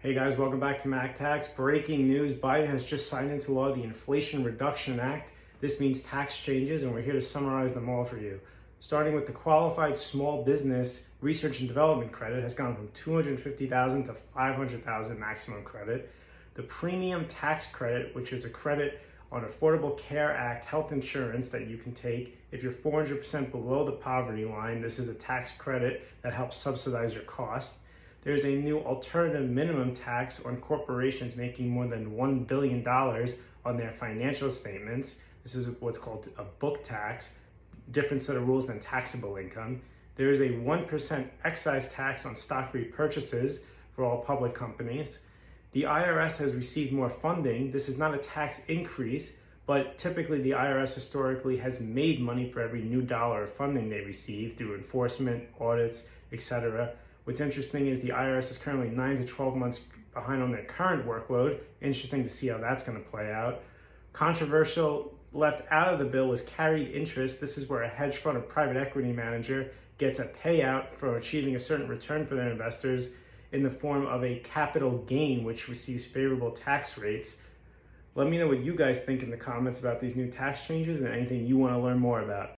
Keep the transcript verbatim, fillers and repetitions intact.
Hey guys, welcome back to MacTax. Breaking news, Biden has just signed into law the Inflation Reduction Act. This means tax changes, and we're here to summarize them all for you. Starting with the Qualified Small Business Research and Development Credit has gone from two hundred fifty thousand dollars to five hundred thousand dollars maximum credit. The Premium Tax Credit, which is a credit on Affordable Care Act health insurance that you can take if you're four hundred percent below the poverty line. This is a tax credit that helps subsidize your costs. There's a new alternative minimum tax on corporations making more than one billion dollars on their financial statements. This is what's called a book tax, different set of rules than taxable income. There is a one percent excise tax on stock repurchases for all public companies. The I R S has received more funding. This is not a tax increase, but typically the I R S historically has made money for every new dollar of funding they receive through enforcement, audits, et cetera. What's interesting is the I R S is currently nine to twelve months behind on their current workload. Interesting to see how that's going to play out. Controversial left out of the bill was carried interest. This is where a hedge fund or private equity manager gets a payout for achieving a certain return for their investors in the form of a capital gain, which receives favorable tax rates. Let me know what you guys think in the comments about these new tax changes and anything you want to learn more about.